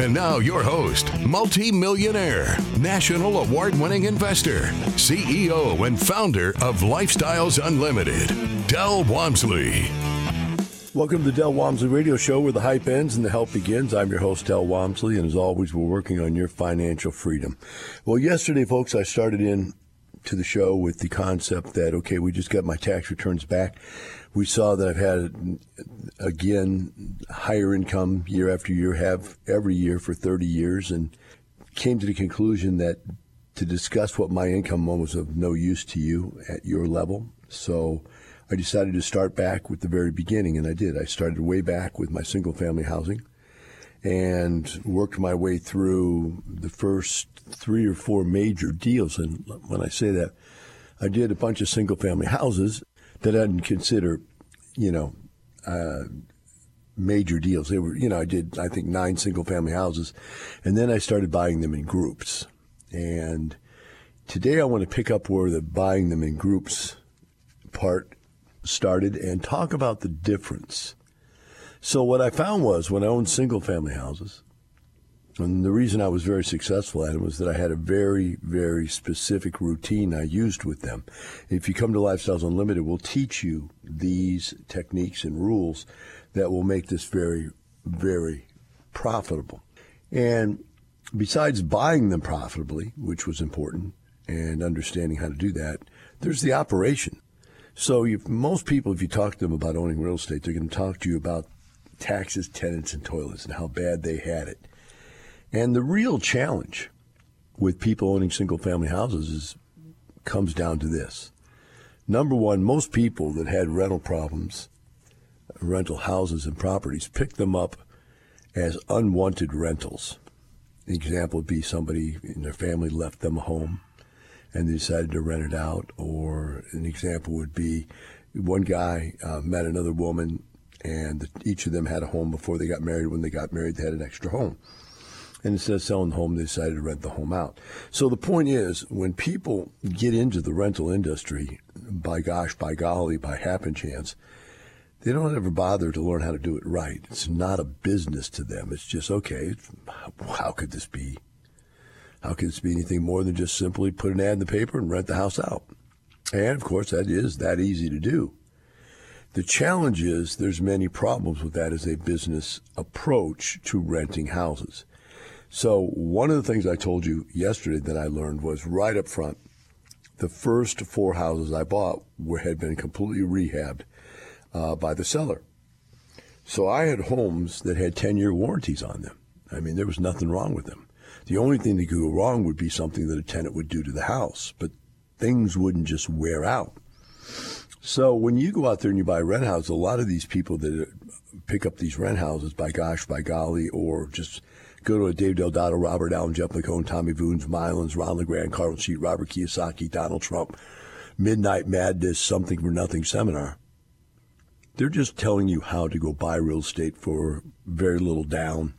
And now your host, multi-millionaire, national award-winning investor, CEO and founder of Lifestyles Unlimited, Del Walmsley. Welcome to the Del Walmsley Radio Show, where the hype ends and the help begins. I'm your host, Del Walmsley, and as always, we're working on your financial freedom. Well, yesterday, folks, I started in to the show with the concept that, okay, we just got my tax returns back. We saw that I've had, again, higher income year after year, have every year for 30 years, and came to the conclusion that to discuss what my income was of no use to you at your level. So I decided to start back with the very beginning, and I did. I started way back with my single-family housing and worked my way through the first three or four major deals. And when I say that, I did a bunch of single-family houses that I didn't consider, major deals. They were, I did, I think, 9 single-family houses, and then I started buying them in groups. And today I want to pick up where the buying them in groups part started and talk about the difference. So what I found was, when I owned single-family houses, and the reason I was very successful at it was that I had a very, very specific routine I used with them. If you come to Lifestyles Unlimited, we'll teach you these techniques and rules that will make this very, very profitable. And besides buying them profitably, which was important, and understanding how to do that, there's the operation. So most people, if you talk to them about owning real estate, they're going to talk to you about taxes, tenants, and toilets and how bad they had it. And the real challenge with people owning single-family houses comes down to this. Number one, most people that had rental problems, rental houses and properties, picked them up as unwanted rentals. An example would be somebody in their family left them a home and they decided to rent it out. Or an example would be one guy met another woman, and each of them had a home before they got married. When they got married, they had an extra home. And instead of selling the home, they decided to rent the home out. So the point is, when people get into the rental industry, by gosh, by golly, by happen chance, they don't ever bother to learn how to do it right. It's not a business to them. It's just, okay, how could this be? How could this be anything more than just simply put an ad in the paper and rent the house out? And, of course, that is that easy to do. The challenge is there's many problems with that as a business approach to renting houses. So one of the things I told you yesterday that I learned was right up front, the first 4 houses I bought had been completely rehabbed by the seller. So I had homes that had 10-year warranties on them. I mean, there was nothing wrong with them. The only thing that could go wrong would be something that a tenant would do to the house, but things wouldn't just wear out. So when you go out there and you buy rent houses, a lot of these people that pick up these rent houses, by gosh, by golly, or just go to a Dave Del Dotto, Robert Allen, Jeff McCon, Tommy Boons, Milans, Ron LeGrand, Carl Sheet, Robert Kiyosaki, Donald Trump, Midnight Madness, Something for Nothing seminar. They're just telling you how to go buy real estate for very little down,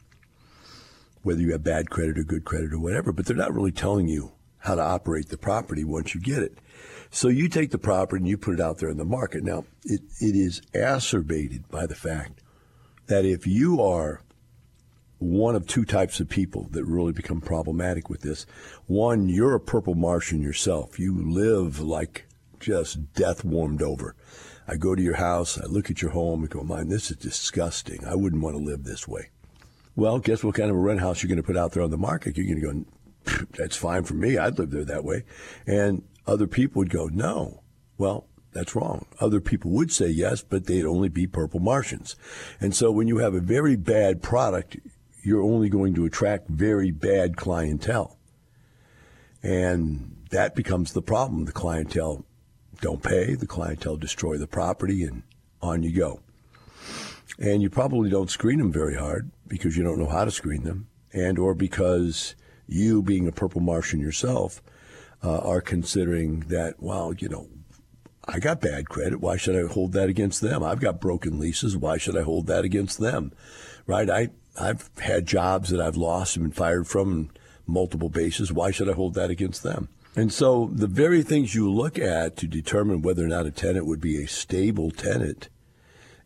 whether you have bad credit or good credit or whatever, but they're not really telling you how to operate the property once you get it. So you take the property and you put it out there in the market. Now, it is acerbated by the fact that if you are one of 2 types of people that really become problematic with this. One, you're a purple Martian yourself. You live like just death warmed over. I go to your house, I look at your home and go, man, this is disgusting. I wouldn't want to live this way. Well, guess what kind of a rent house you're going to put out there on the market? You're going to go, that's fine for me. I'd live there that way. And other people would go, no. Well, that's wrong. Other people would say yes, but they'd only be purple Martians. And so when you have a very bad product, you're only going to attract very bad clientele. And that becomes the problem. The clientele don't pay, the clientele destroy the property, and on you go. And you probably don't screen them very hard because you don't know how to screen them, and or because you, being a purple Martian yourself, are considering that, well, I got bad credit. Why should I hold that against them? I've got broken leases. Why should I hold that against them? Right? I've had jobs that I've lost and been fired from on multiple bases. Why should I hold that against them? And so the very things you look at to determine whether or not a tenant would be a stable tenant,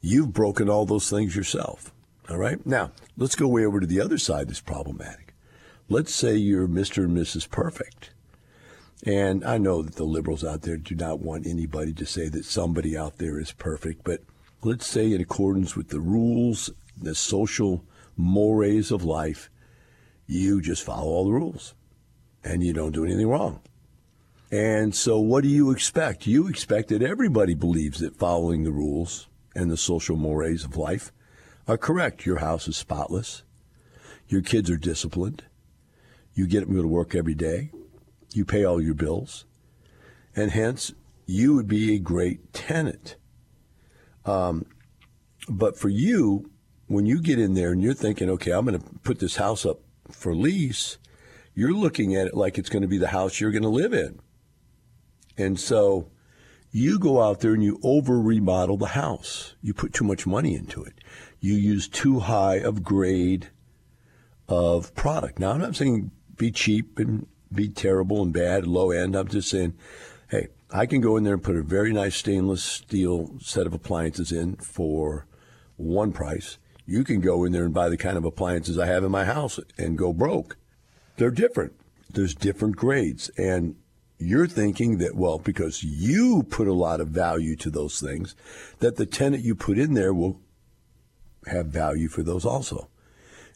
you've broken all those things yourself. All right? Now, let's go way over to the other side that's problematic. Let's say you're Mr. and Mrs. Perfect. And I know that the liberals out there do not want anybody to say that somebody out there is perfect, but let's say in accordance with the rules, the social mores of life, you just follow all the rules and you don't do anything wrong. And so what do you expect? You expect that everybody believes that following the rules and the social mores of life are correct. Your house is spotless. Your kids are disciplined. You get up and go to work every day. You pay all your bills, and hence you would be a great tenant. But for you, when you get in there and you're thinking, okay, I'm going to put this house up for lease, you're looking at it like it's going to be the house you're going to live in. And so you go out there and you over remodel the house. You put too much money into it. You use too high of grade of product. Now, I'm not saying be cheap and be terrible and bad, low end. I'm just saying, hey, I can go in there and put a very nice stainless steel set of appliances in for one price. You can go in there and buy the kind of appliances I have in my house and go broke. They're different. There's different grades. And you're thinking that, well, because you put a lot of value to those things, that the tenant you put in there will have value for those also.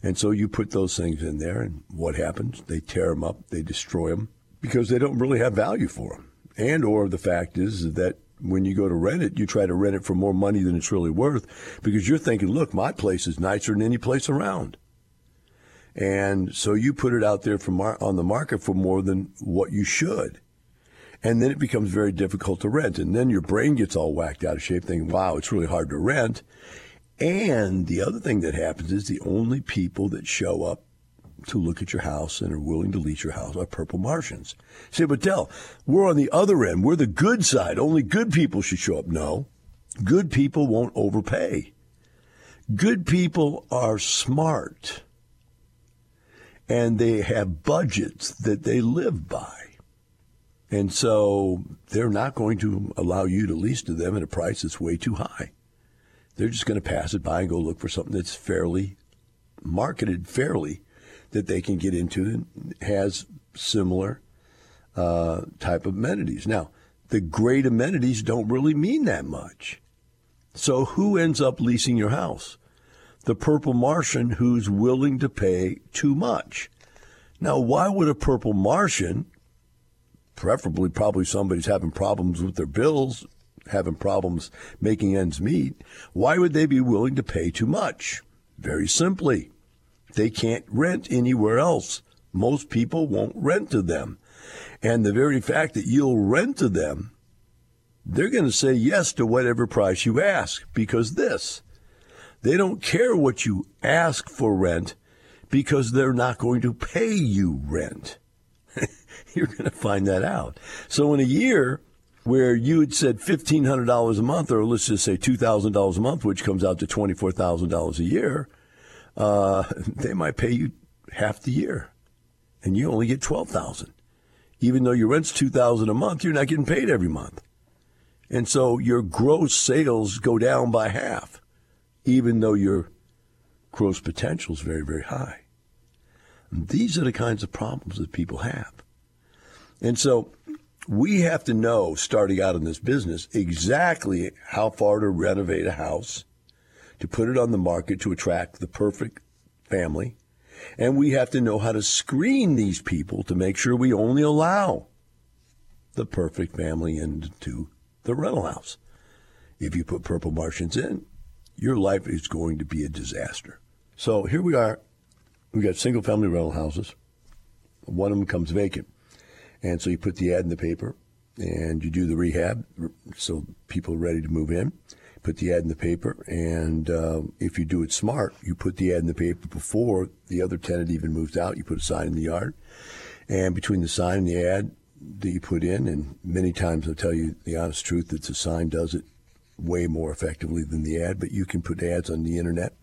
And so you put those things in there, and what happens? They tear them up, they destroy them, because they don't really have value for them. And or the fact is that when you go to rent it, you try to rent it for more money than it's really worth, because you're thinking, look, my place is nicer than any place around. And so you put it out there on the market for more than what you should. And then it becomes very difficult to rent. And then your brain gets all whacked out of shape, thinking, wow, it's really hard to rent. And the other thing that happens is the only people that show up to look at your house and are willing to lease your house are purple Martians. Say, but Del, we're on the other end. We're the good side. Only good people should show up. No, good people won't overpay. Good people are smart, and they have budgets that they live by. And so they're not going to allow you to lease to them at a price that's way too high. They're just going to pass it by and go look for something that's fairly marketed, fairly, that they can get into and has similar type of amenities. Now, the great amenities don't really mean that much. So who ends up leasing your house? The purple Martian who's willing to pay too much. Now, why would a purple Martian, preferably probably somebody's having problems with their bills, having problems making ends meet, why would they be willing to pay too much? Very simply, they can't rent anywhere else. Most people won't rent to them. And the very fact that you'll rent to them, they're going to say yes to whatever price you ask, because they don't care what you ask for rent, because they're not going to pay you rent. You're going to find that out. So in a year where you had said $1,500 a month, or let's just say $2,000 a month, which comes out to $24,000 a year, they might pay you half the year, and you only get $12,000. Even though your rent's $2,000 a month, you're not getting paid every month. And so your gross sales go down by half, even though your gross potential is very, very high. And these are the kinds of problems that people have. And so we have to know, starting out in this business, exactly how far to renovate a house, to put it on the market to attract the perfect family. And we have to know how to screen these people to make sure we only allow the perfect family into the rental house. If you put purple Martians in, your life is going to be a disaster. So here we are. We've got single-family rental houses. One of them comes vacant. And so you put the ad in the paper, and you do the rehab, so people are ready to move in. Put the ad in the paper, and if you do it smart, you put the ad in the paper before the other tenant even moves out. You put a sign in the yard, and between the sign and the ad, that you put in, and many times I'll tell you the honest truth, that the sign does it way more effectively than the ad, but you can put ads on the internet.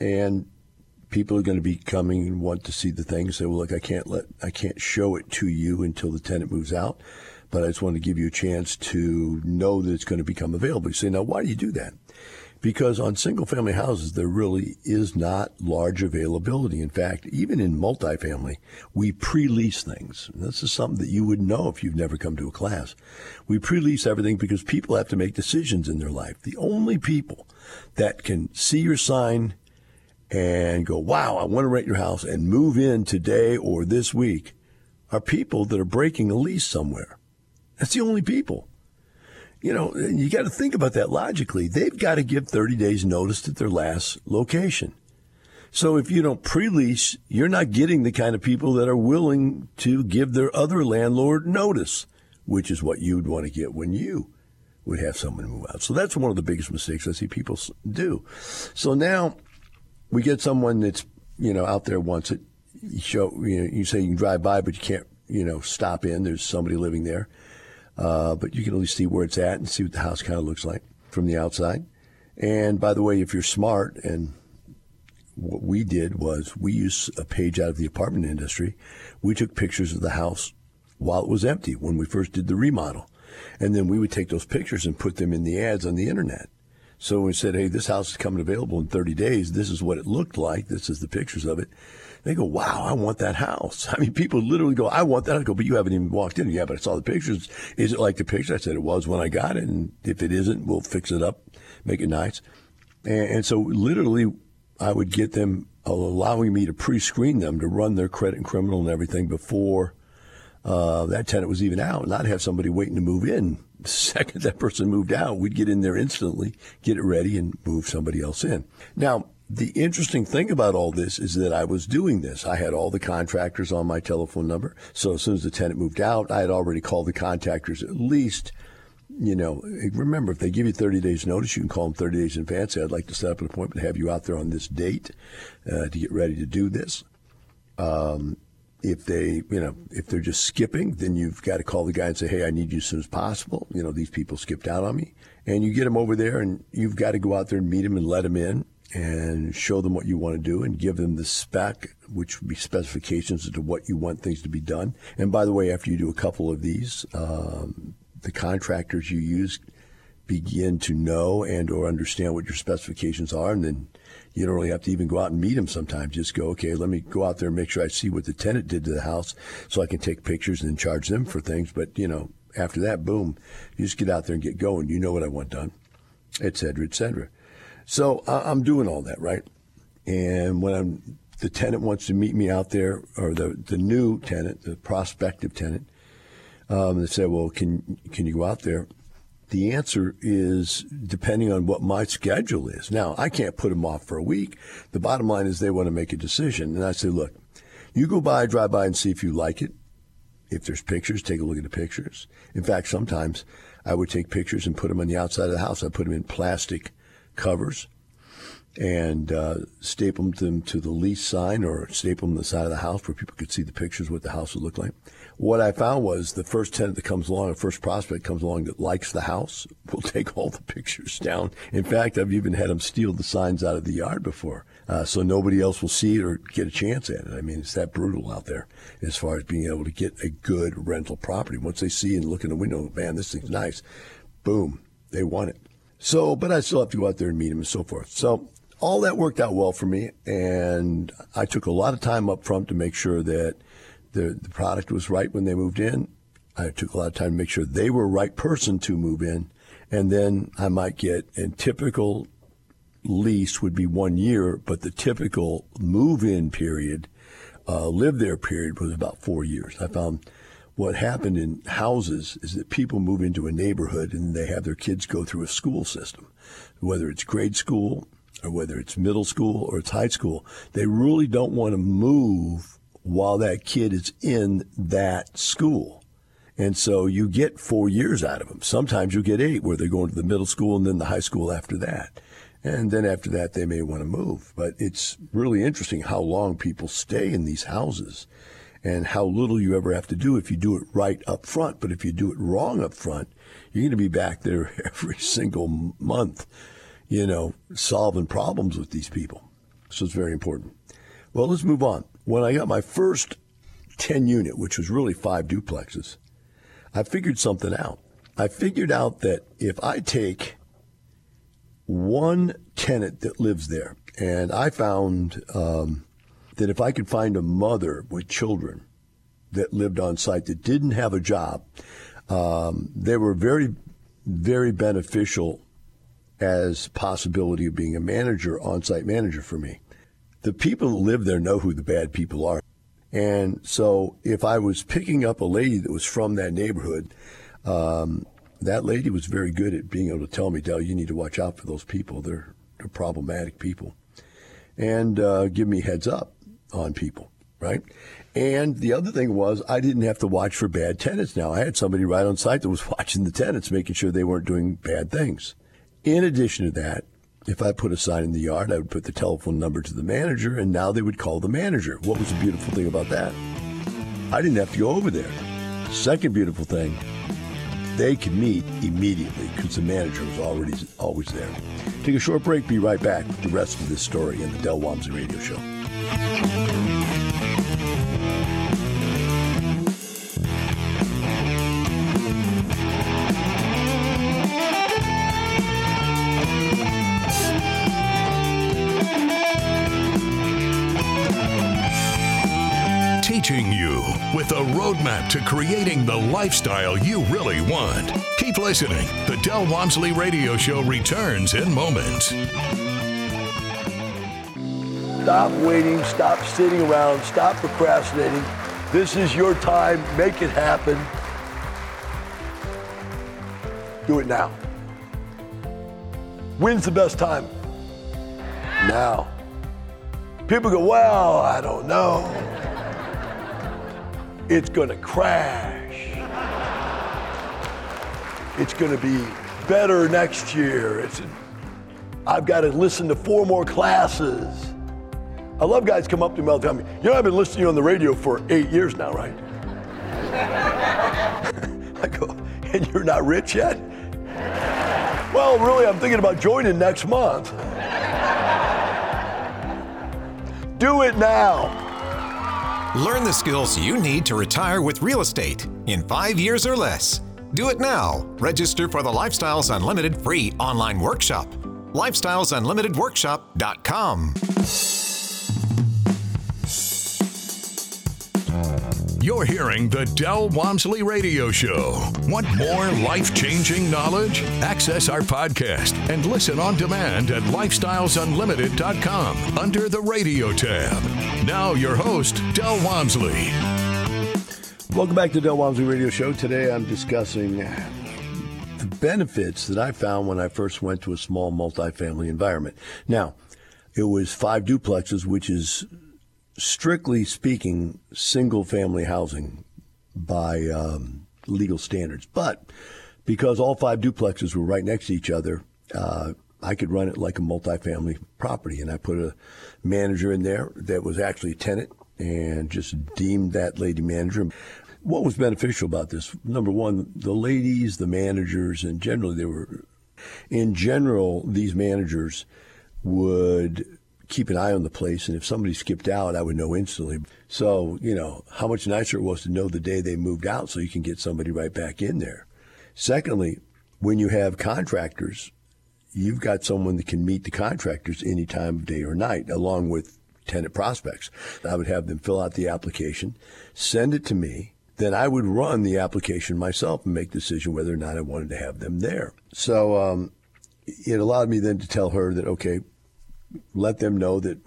And people are going to be coming and want to see the thing. Say, well, look, I can't show it to you until the tenant moves out, but I just want to give you a chance to know that it's going to become available. You say, now, why do you do that? Because on single-family houses, there really is not large availability. In fact, even in multifamily, we pre-lease things. And this is something that you would know if you've never come to a class. We pre-lease everything because people have to make decisions in their life. The only people that can see your sign and go, wow, I want to rent your house and move in today or this week, are people that are breaking a lease somewhere. That's the only people. You know, you got to think about that logically. They've got to give 30 days notice at their last location. So if you don't pre-lease, you're not getting the kind of people that are willing to give their other landlord notice, which is what you'd want to get when you would have someone move out. So that's one of the biggest mistakes I see people do. So now we get someone that's, you know, out there wants it. You say you can drive by, but you can't, stop in. There's somebody living there. But you can at least see where it's at and see what the house kind of looks like from the outside. And by the way, if you're smart, and what we did was we used a page out of the apartment industry. We took pictures of the house while it was empty when we first did the remodel. And then we would take those pictures and put them in the ads on the internet. So we said, hey, this house is coming available in 30 days. This is what it looked like. This is the pictures of it. They go, wow, I want that house. I mean, people literally go, I want that. I go, but you haven't even walked in. Yeah, but I saw the pictures. Is it like the picture? I said, it was when I got it. And if it isn't, we'll fix it up, make it nice. And so literally I would get them allowing me to pre-screen them to run their credit and criminal and everything before that tenant was even out, and I'd have somebody waiting to move in. The second that person moved out, we'd get in there instantly, get it ready, and move somebody else in. Now, the interesting thing about all this is that I was doing this. I had all the contractors on my telephone number, so as soon as the tenant moved out, I had already called the contractors at least. Remember, if they give you 30 days notice, you can call them 30 days in advance. Say, I'd like to set up an appointment to have you out there on this date to get ready to do this. If they, if they're just skipping, then you've got to call the guy and say, hey, I need you as soon as possible. These people skipped out on me. And you get them over there, and you've got to go out there and meet them and let them in and show them what you want to do and give them the spec, which would be specifications as to what you want things to be done. And by the way, after you do a couple of these, the contractors you use begin to know and or understand what your specifications are, and then you don't really have to even go out and meet them sometimes. Just go, okay, let me go out there and make sure I see what the tenant did to the house so I can take pictures and charge them for things. But, after that, boom, you just get out there and get going. You know what I want done, et cetera, et cetera. So I'm doing all that, right? And when the tenant wants to meet me out there, or the new tenant, the prospective tenant, they say, well, can you go out there? The answer is depending on what my schedule is. Now, I can't put them off for a week. The bottom line is they want to make a decision. And I say, look, you go by, drive by, and see if you like it. If there's pictures, take a look at the pictures. In fact, sometimes I would take pictures and put them on the outside of the house. I put them in plastic covers and staple them to the lease sign or staple them to the side of the house where people could see the pictures, what the house would look like. What I found was the first tenant that comes along, the first prospect comes along that likes the house, will take all the pictures down. In fact, I've even had them steal the signs out of the yard before so nobody else will see it or get a chance at it. I mean, it's that brutal out there as far as being able to get a good rental property. Once they see and look in the window, man, this thing's nice, boom, they want it. So, but I still have to go out there and meet them and so forth. So all that worked out well for me, and I took a lot of time up front to make sure that the product was right when they moved in. I took a lot of time to make sure they were the right person to move in, and then I might get, and typical lease would be 1 year, but the typical move-in period, live-there period, was about 4 years. I found what happened in houses is that people move into a neighborhood and they have their kids go through a school system, whether it's grade school or whether it's middle school or it's high school. They really don't want to move while that kid is in that school. And so you get 4 years out of them. Sometimes you get 8 where they're going to the middle school and then the high school after that. And then after that, they may want to move. But it's really interesting how long people stay in these houses. and how little you ever have to do if you do it right up front. But if you do it wrong up front, you're going to be back there every single month, you know, solving problems with these people. So it's very important. Well, let's move on. When I got my first 10 unit, which was really 5 duplexes, I figured something out. I figured out that if I take one tenant that lives there, and I found that if I could find a mother with children that lived on site that didn't have a job, they were very, very beneficial as possibility of being a manager, on-site manager for me. The people that live there know who the bad people are. And so if I was picking up a lady that was from that neighborhood, that lady was very good at being able to tell me, Del, you need to watch out for those people. They're problematic people. And give me heads up on people, right? And the other thing was I didn't have to watch for bad tenants now. I had somebody right on site that was watching the tenants, making sure they weren't doing bad things. In addition to that, if I put a sign in the yard, I would put the telephone number to the manager, and now they would call the manager. What was the beautiful thing about that? I didn't have to go over there. Second beautiful thing, they could meet immediately because the manager was always there. Take a short break. Be right back with the rest of this story in the Del Walmsley Radio Show. With a roadmap to creating the lifestyle you really want. Keep listening. The Del Walmsley Radio Show returns in moments. Stop waiting. Stop sitting around. Stop procrastinating. This is your time. Make it happen. Do it now. When's the best time? Now. People go, well, I don't know. It's going to crash. It's going to be better next year. I've got to listen to 4 more classes. I love guys come up to me all the time. You know, I've been listening to you on the radio for 8 years now, right? I go, and you're not rich yet? Well, really, I'm thinking about joining next month. Do it now. Learn the skills you need to retire with real estate in 5 years or less. Do it now. Register for the Lifestyles Unlimited free online workshop. LifestylesUnlimitedWorkshop.com. You're hearing the Del Walmsley Radio Show. Want more life-changing knowledge? Access our podcast and listen on demand at LifestylesUnlimited.com under the radio tab. Now your host, Del Walmsley. Welcome back to Del Walmsley Radio Show. Today I'm discussing the benefits that I found when I first went to a small multifamily environment. Now, it was 5 duplexes, which is, strictly speaking, single-family housing by legal standards. But because all 5 duplexes were right next to each other, I could run it like a multifamily property, and I put a manager in there that was actually a tenant and just deemed that lady manager. What was beneficial about this? Number one, the ladies, the managers, and generally these managers would keep an eye on the place, and if somebody skipped out, I would know instantly. So, you know, how much nicer it was to know the day they moved out so you can get somebody right back in there. Secondly, when you have contractors, you've got someone that can meet the contractors any time of day or night, along with tenant prospects. I would have them fill out the application, send it to me, then I would run the application myself and make the decision whether or not I wanted to have them there. So it allowed me then to tell her that, okay, let them know that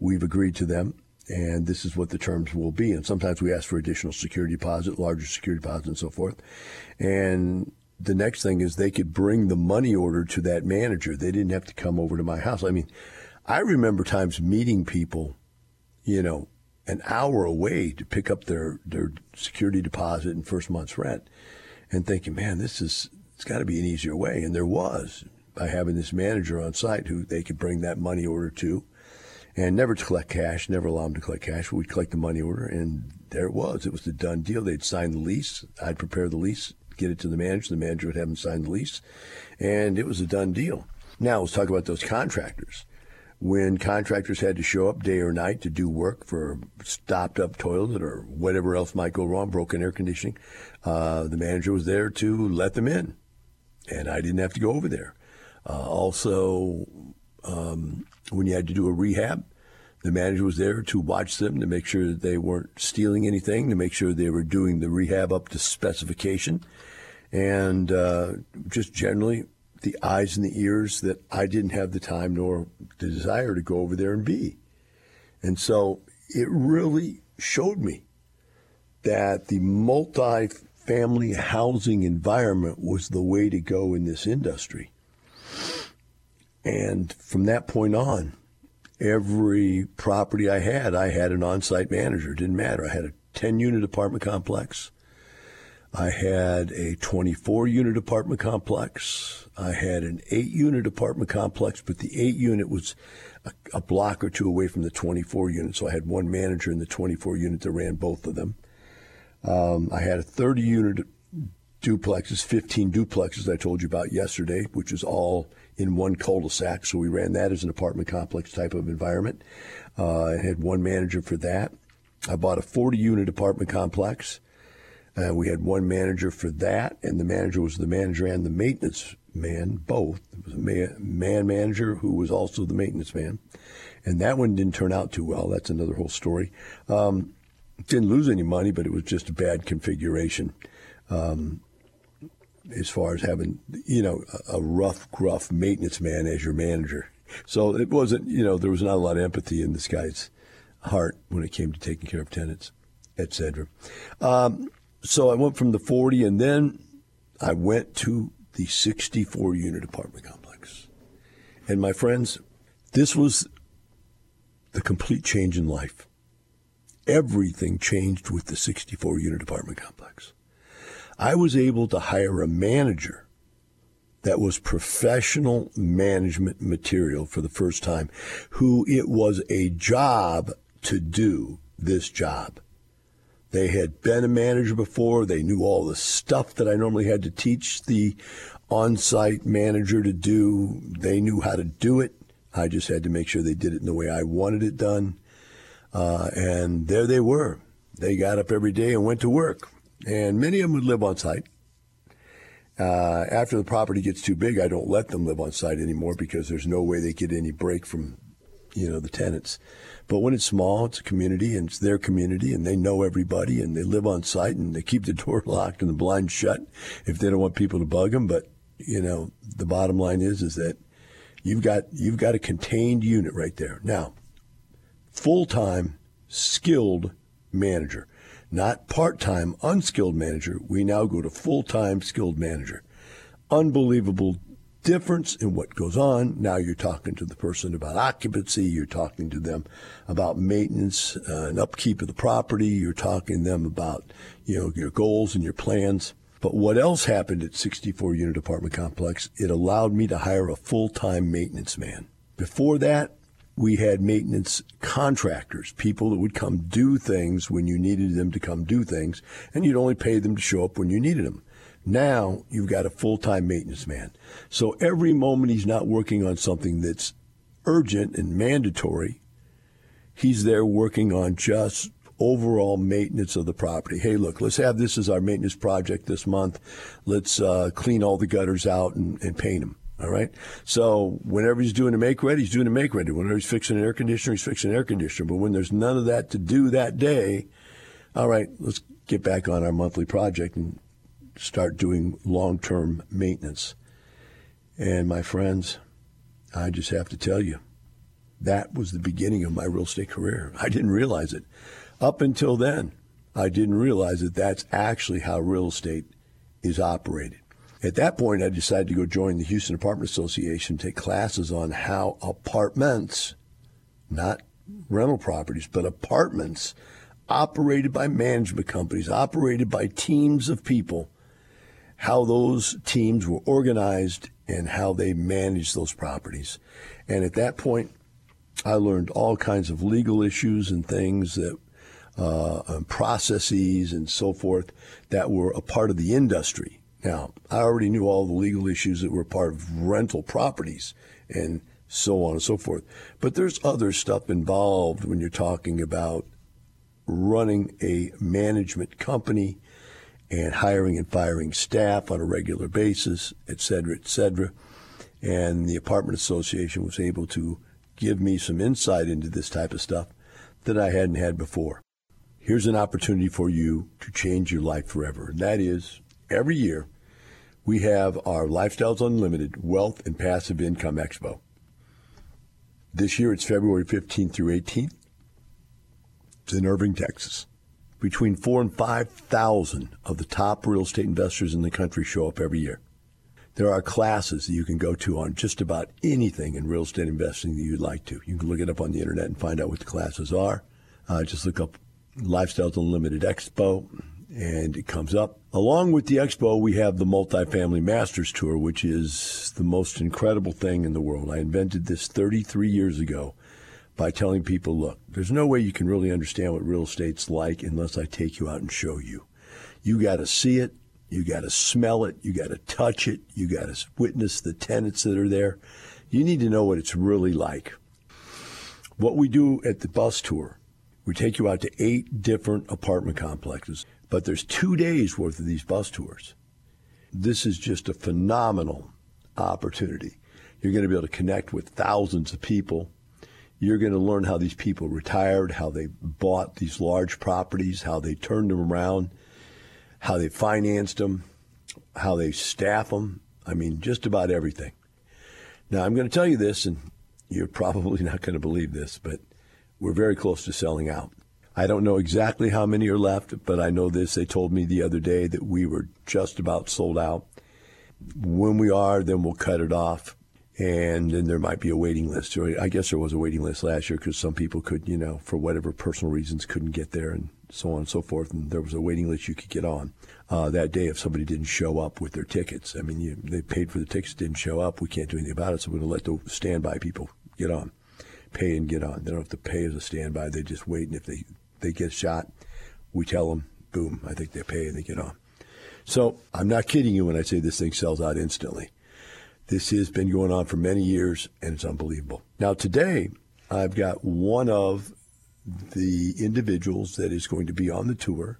we've agreed to them, and this is what the terms will be. And sometimes we ask for additional security deposit, larger security deposit, and so forth. And the next thing is they could bring the money order to that manager. They didn't have to come over to my house. I mean, I remember times meeting people, you know, an hour away to pick up their security deposit and first month's rent, and thinking, man, it's got to be an easier way. And there was, by having this manager on site who they could bring that money order to, and never to collect cash, never allow them to collect cash. We'd collect the money order, and there it was. It was the done deal. They'd sign the lease. I'd prepare the lease, get it to the manager. The manager would have them sign the lease, and it was a done deal. Now let's talk about those contractors. When contractors had to show up day or night to do work for a stopped-up toilet or whatever else might go wrong, broken air conditioning, the manager was there to let them in, and I didn't have to go over there. Also, when you had to do a rehab, the manager was there to watch them, to make sure that they weren't stealing anything, to make sure they were doing the rehab up to specification, and just generally the eyes and the ears that I didn't have the time nor the desire to go over there and be. And so it really showed me that the multifamily housing environment was the way to go in this industry. And from that point on, every property I had an on-site manager. It didn't matter. I had a 10-unit apartment complex. I had a 24-unit apartment complex. I had an 8-unit apartment complex, but the 8-unit was a block or two away from the 24-unit, so I had one manager in the 24-unit that ran both of them. I had a 30-unit duplexes, 15 duplexes I told you about yesterday, which is all in one cul-de-sac, so we ran that as an apartment complex type of environment. I had one manager for that. I bought a 40-unit apartment complex. We had one manager for that, and the manager was the manager and the maintenance man, both. It was a man manager who was also the maintenance man, and that one didn't turn out too well. That's another whole story. Didn't lose any money, but it was just a bad configuration as far as having, a rough, gruff maintenance man as your manager. So it wasn't, there was not a lot of empathy in this guy's heart when it came to taking care of tenants, et cetera. So I went from the 40, and then I went to the 64-unit apartment complex. And my friends, this was the complete change in life. Everything changed with the 64-unit apartment complex. I was able to hire a manager that was professional management material for the first time, who it was a job to do this job. They had been a manager before. They knew all the stuff that I normally had to teach the on-site manager to do. They knew how to do it. I just had to make sure they did it in the way I wanted it done. And there they were. They got up every day and went to work. And many of them would live on site. After the property gets too big, I don't let them live on site anymore because there's no way they get any break from the tenants. But when it's small, it's a community, and it's their community, and they know everybody, and they live on site, and they keep the door locked and the blinds shut if they don't want people to bug them. But, the bottom line is that you've got a contained unit right there. Now, full-time, skilled manager, not part-time, unskilled manager. We now go to full-time, skilled manager. Unbelievable difference in what goes on. Now you're talking to the person about occupancy, you're talking to them about maintenance and upkeep of the property, you're talking to them about your goals and your plans. But what else happened at 64-unit apartment complex, it allowed me to hire a full-time maintenance man. Before that, we had maintenance contractors, people that would come do things when you needed them to come do things, and you'd only pay them to show up when you needed them. Now you've got a full-time maintenance man. So every moment he's not working on something that's urgent and mandatory, he's there working on just overall maintenance of the property. Hey, look, let's have this as our maintenance project this month. Let's clean all the gutters out and paint them. All right. So whenever he's doing a make-ready, he's doing a make-ready. Whenever he's fixing an air conditioner, he's fixing an air conditioner. But when there's none of that to do that day, all right, let's get back on our monthly project and start doing long-term maintenance. And my friends, I just have to tell you, that was the beginning of my real estate career. I didn't realize it. Up until then, I didn't realize that that's actually how real estate is operated. At that point, I decided to go join the Houston Apartment Association, take classes on how apartments, not rental properties, but apartments operated by management companies, operated by teams of people, how those teams were organized and how they managed those properties. And at that point, I learned all kinds of legal issues and things that and processes and so forth that were a part of the industry. Now, I already knew all the legal issues that were part of rental properties and so on and so forth. But there's other stuff involved when you're talking about running a management company and hiring and firing staff on a regular basis, et cetera, et cetera. And the Apartment Association was able to give me some insight into this type of stuff that I hadn't had before. Here's an opportunity for you to change your life forever. And that is, every year, we have our Lifestyles Unlimited Wealth and Passive Income Expo. This year, it's February 15th through 18th. It's in Irving, Texas. Between 4,000 and 5,000 of the top real estate investors in the country show up every year. There are classes that you can go to on just about anything in real estate investing that you'd like to. You can look it up on the internet and find out what the classes are. Just look up Lifestyles Unlimited Expo, and it comes up. Along with the expo, we have the Multifamily Masters Tour, which is the most incredible thing in the world. I invented this 33 years ago by telling people, look, there's no way you can really understand what real estate's like unless I take you out and show you. You got to see it. You got to smell it. You got to touch it. You got to witness the tenants that are there. You need to know what it's really like. What we do at the bus tour, we take you out to 8 different apartment complexes, but there's 2 days worth of these bus tours. This is just a phenomenal opportunity. You're going to be able to connect with thousands of people. You're going to learn how these people retired, how they bought these large properties, how they turned them around, how they financed them, how they staff them. I mean, just about everything. Now, I'm going to tell you this, and you're probably not going to believe this, but we're very close to selling out. I don't know exactly how many are left, but I know this. They told me the other day that we were just about sold out. When we are, then we'll cut it off. And then there might be a waiting list. I guess there was a waiting list last year because some people could, you know, for whatever personal reasons, couldn't get there and so on and so forth. And there was a waiting list you could get on that day if somebody didn't show up with their tickets. I mean, they paid for the tickets, didn't show up. We can't do anything about it, so we're going to let the standby people get on, pay and get on. They don't have to pay as a standby. They just wait, and if they get shot, we tell them, boom, I think they pay and they get on. So I'm not kidding you when I say this thing sells out instantly. This has been going on for many years, and it's unbelievable. Now, today, I've got one of the individuals that is going to be on the tour,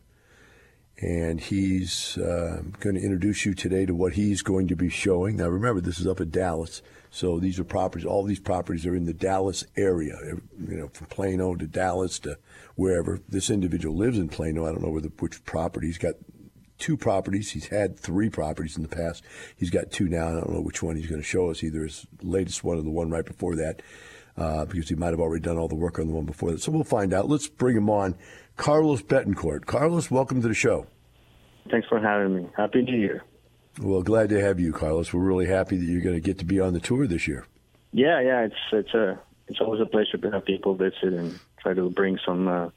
and he's going to introduce you today to what he's going to be showing. Now, remember, this is up in Dallas, so these are properties. All these properties are in the Dallas area, you know, from Plano to Dallas to wherever. This individual lives in Plano. I don't know which property he's got. 2 properties. He's had 3 properties in the past. He's got 2 now. I don't know which one he's going to show us, either his latest one or the one right before that, because he might have already done all the work on the one before that. So we'll find out. Let's bring him on, Carlos Betancourt. Carlos, welcome to the show. Thanks for having me. Happy New Year. Well, glad to have you, Carlos. We're really happy that you're going to get to be on the tour this year. Yeah. It's always a pleasure to have people visit and try to bring some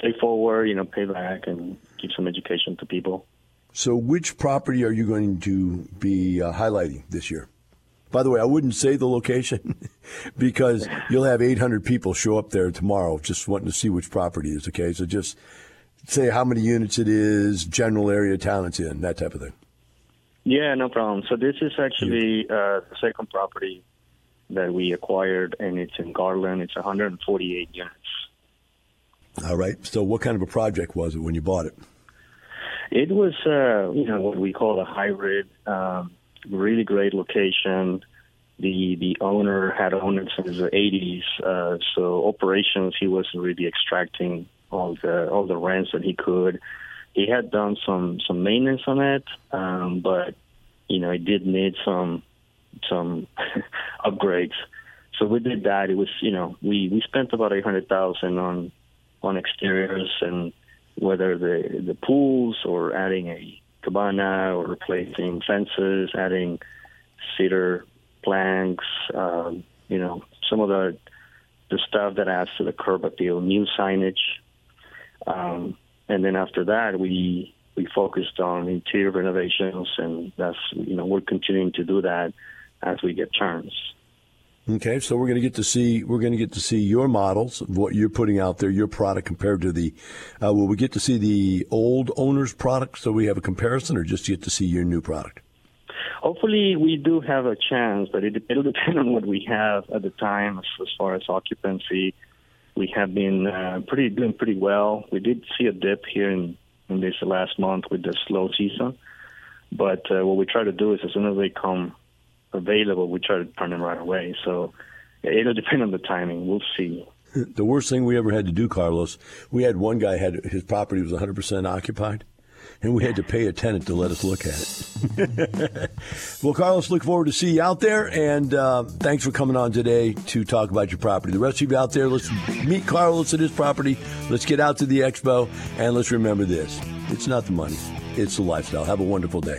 pay forward, you know, pay back and give some education to people. So which property are you going to be highlighting this year? By the way, I wouldn't say the location because you'll have 800 people show up there tomorrow just wanting to see which property it is, okay? So just say how many units it is, general area town it's in, that type of thing. Yeah, no problem. So this is actually the second property that we acquired, and it's in Garland. It's 148 units. All right. So what kind of a project was it when you bought it? It was, what we call a hybrid, really great location. The owner had owned it since the 80s, so operations, he was really extracting all the rents that he could. He had done some maintenance on it, but, you know, it did need some upgrades. So we did that. It was, you know, we spent about $800,000 on exteriors and whether the pools or adding a cabana or replacing fences, adding cedar planks, some of the stuff that adds to the curb appeal, new signage. And then after that, we focused on interior renovations, and that's, you know, we're continuing to do that as we get turns. Okay, so we're going to get to see your models of what you're putting out there, your product compared to the. Will we get to see the old owner's product so we have a comparison, or just get to see your new product? Hopefully, we do have a chance, but it'll depend on what we have at the time as far as occupancy. We have been doing pretty well. We did see a dip here in this last month with the slow season, but what we try to do is as soon as they come available, we try to turn them right away. So it'll depend on the timing. We'll see. The worst thing we ever had to do, Carlos, we had one guy had his property was 100% occupied, and we had to pay a tenant to let us look at it. Well, Carlos, look forward to see you out there, and thanks for coming on today to talk about your property. The rest of you out there, let's meet Carlos at his property. Let's get out to the expo, and let's remember this. It's not the money. It's the lifestyle. Have a wonderful day.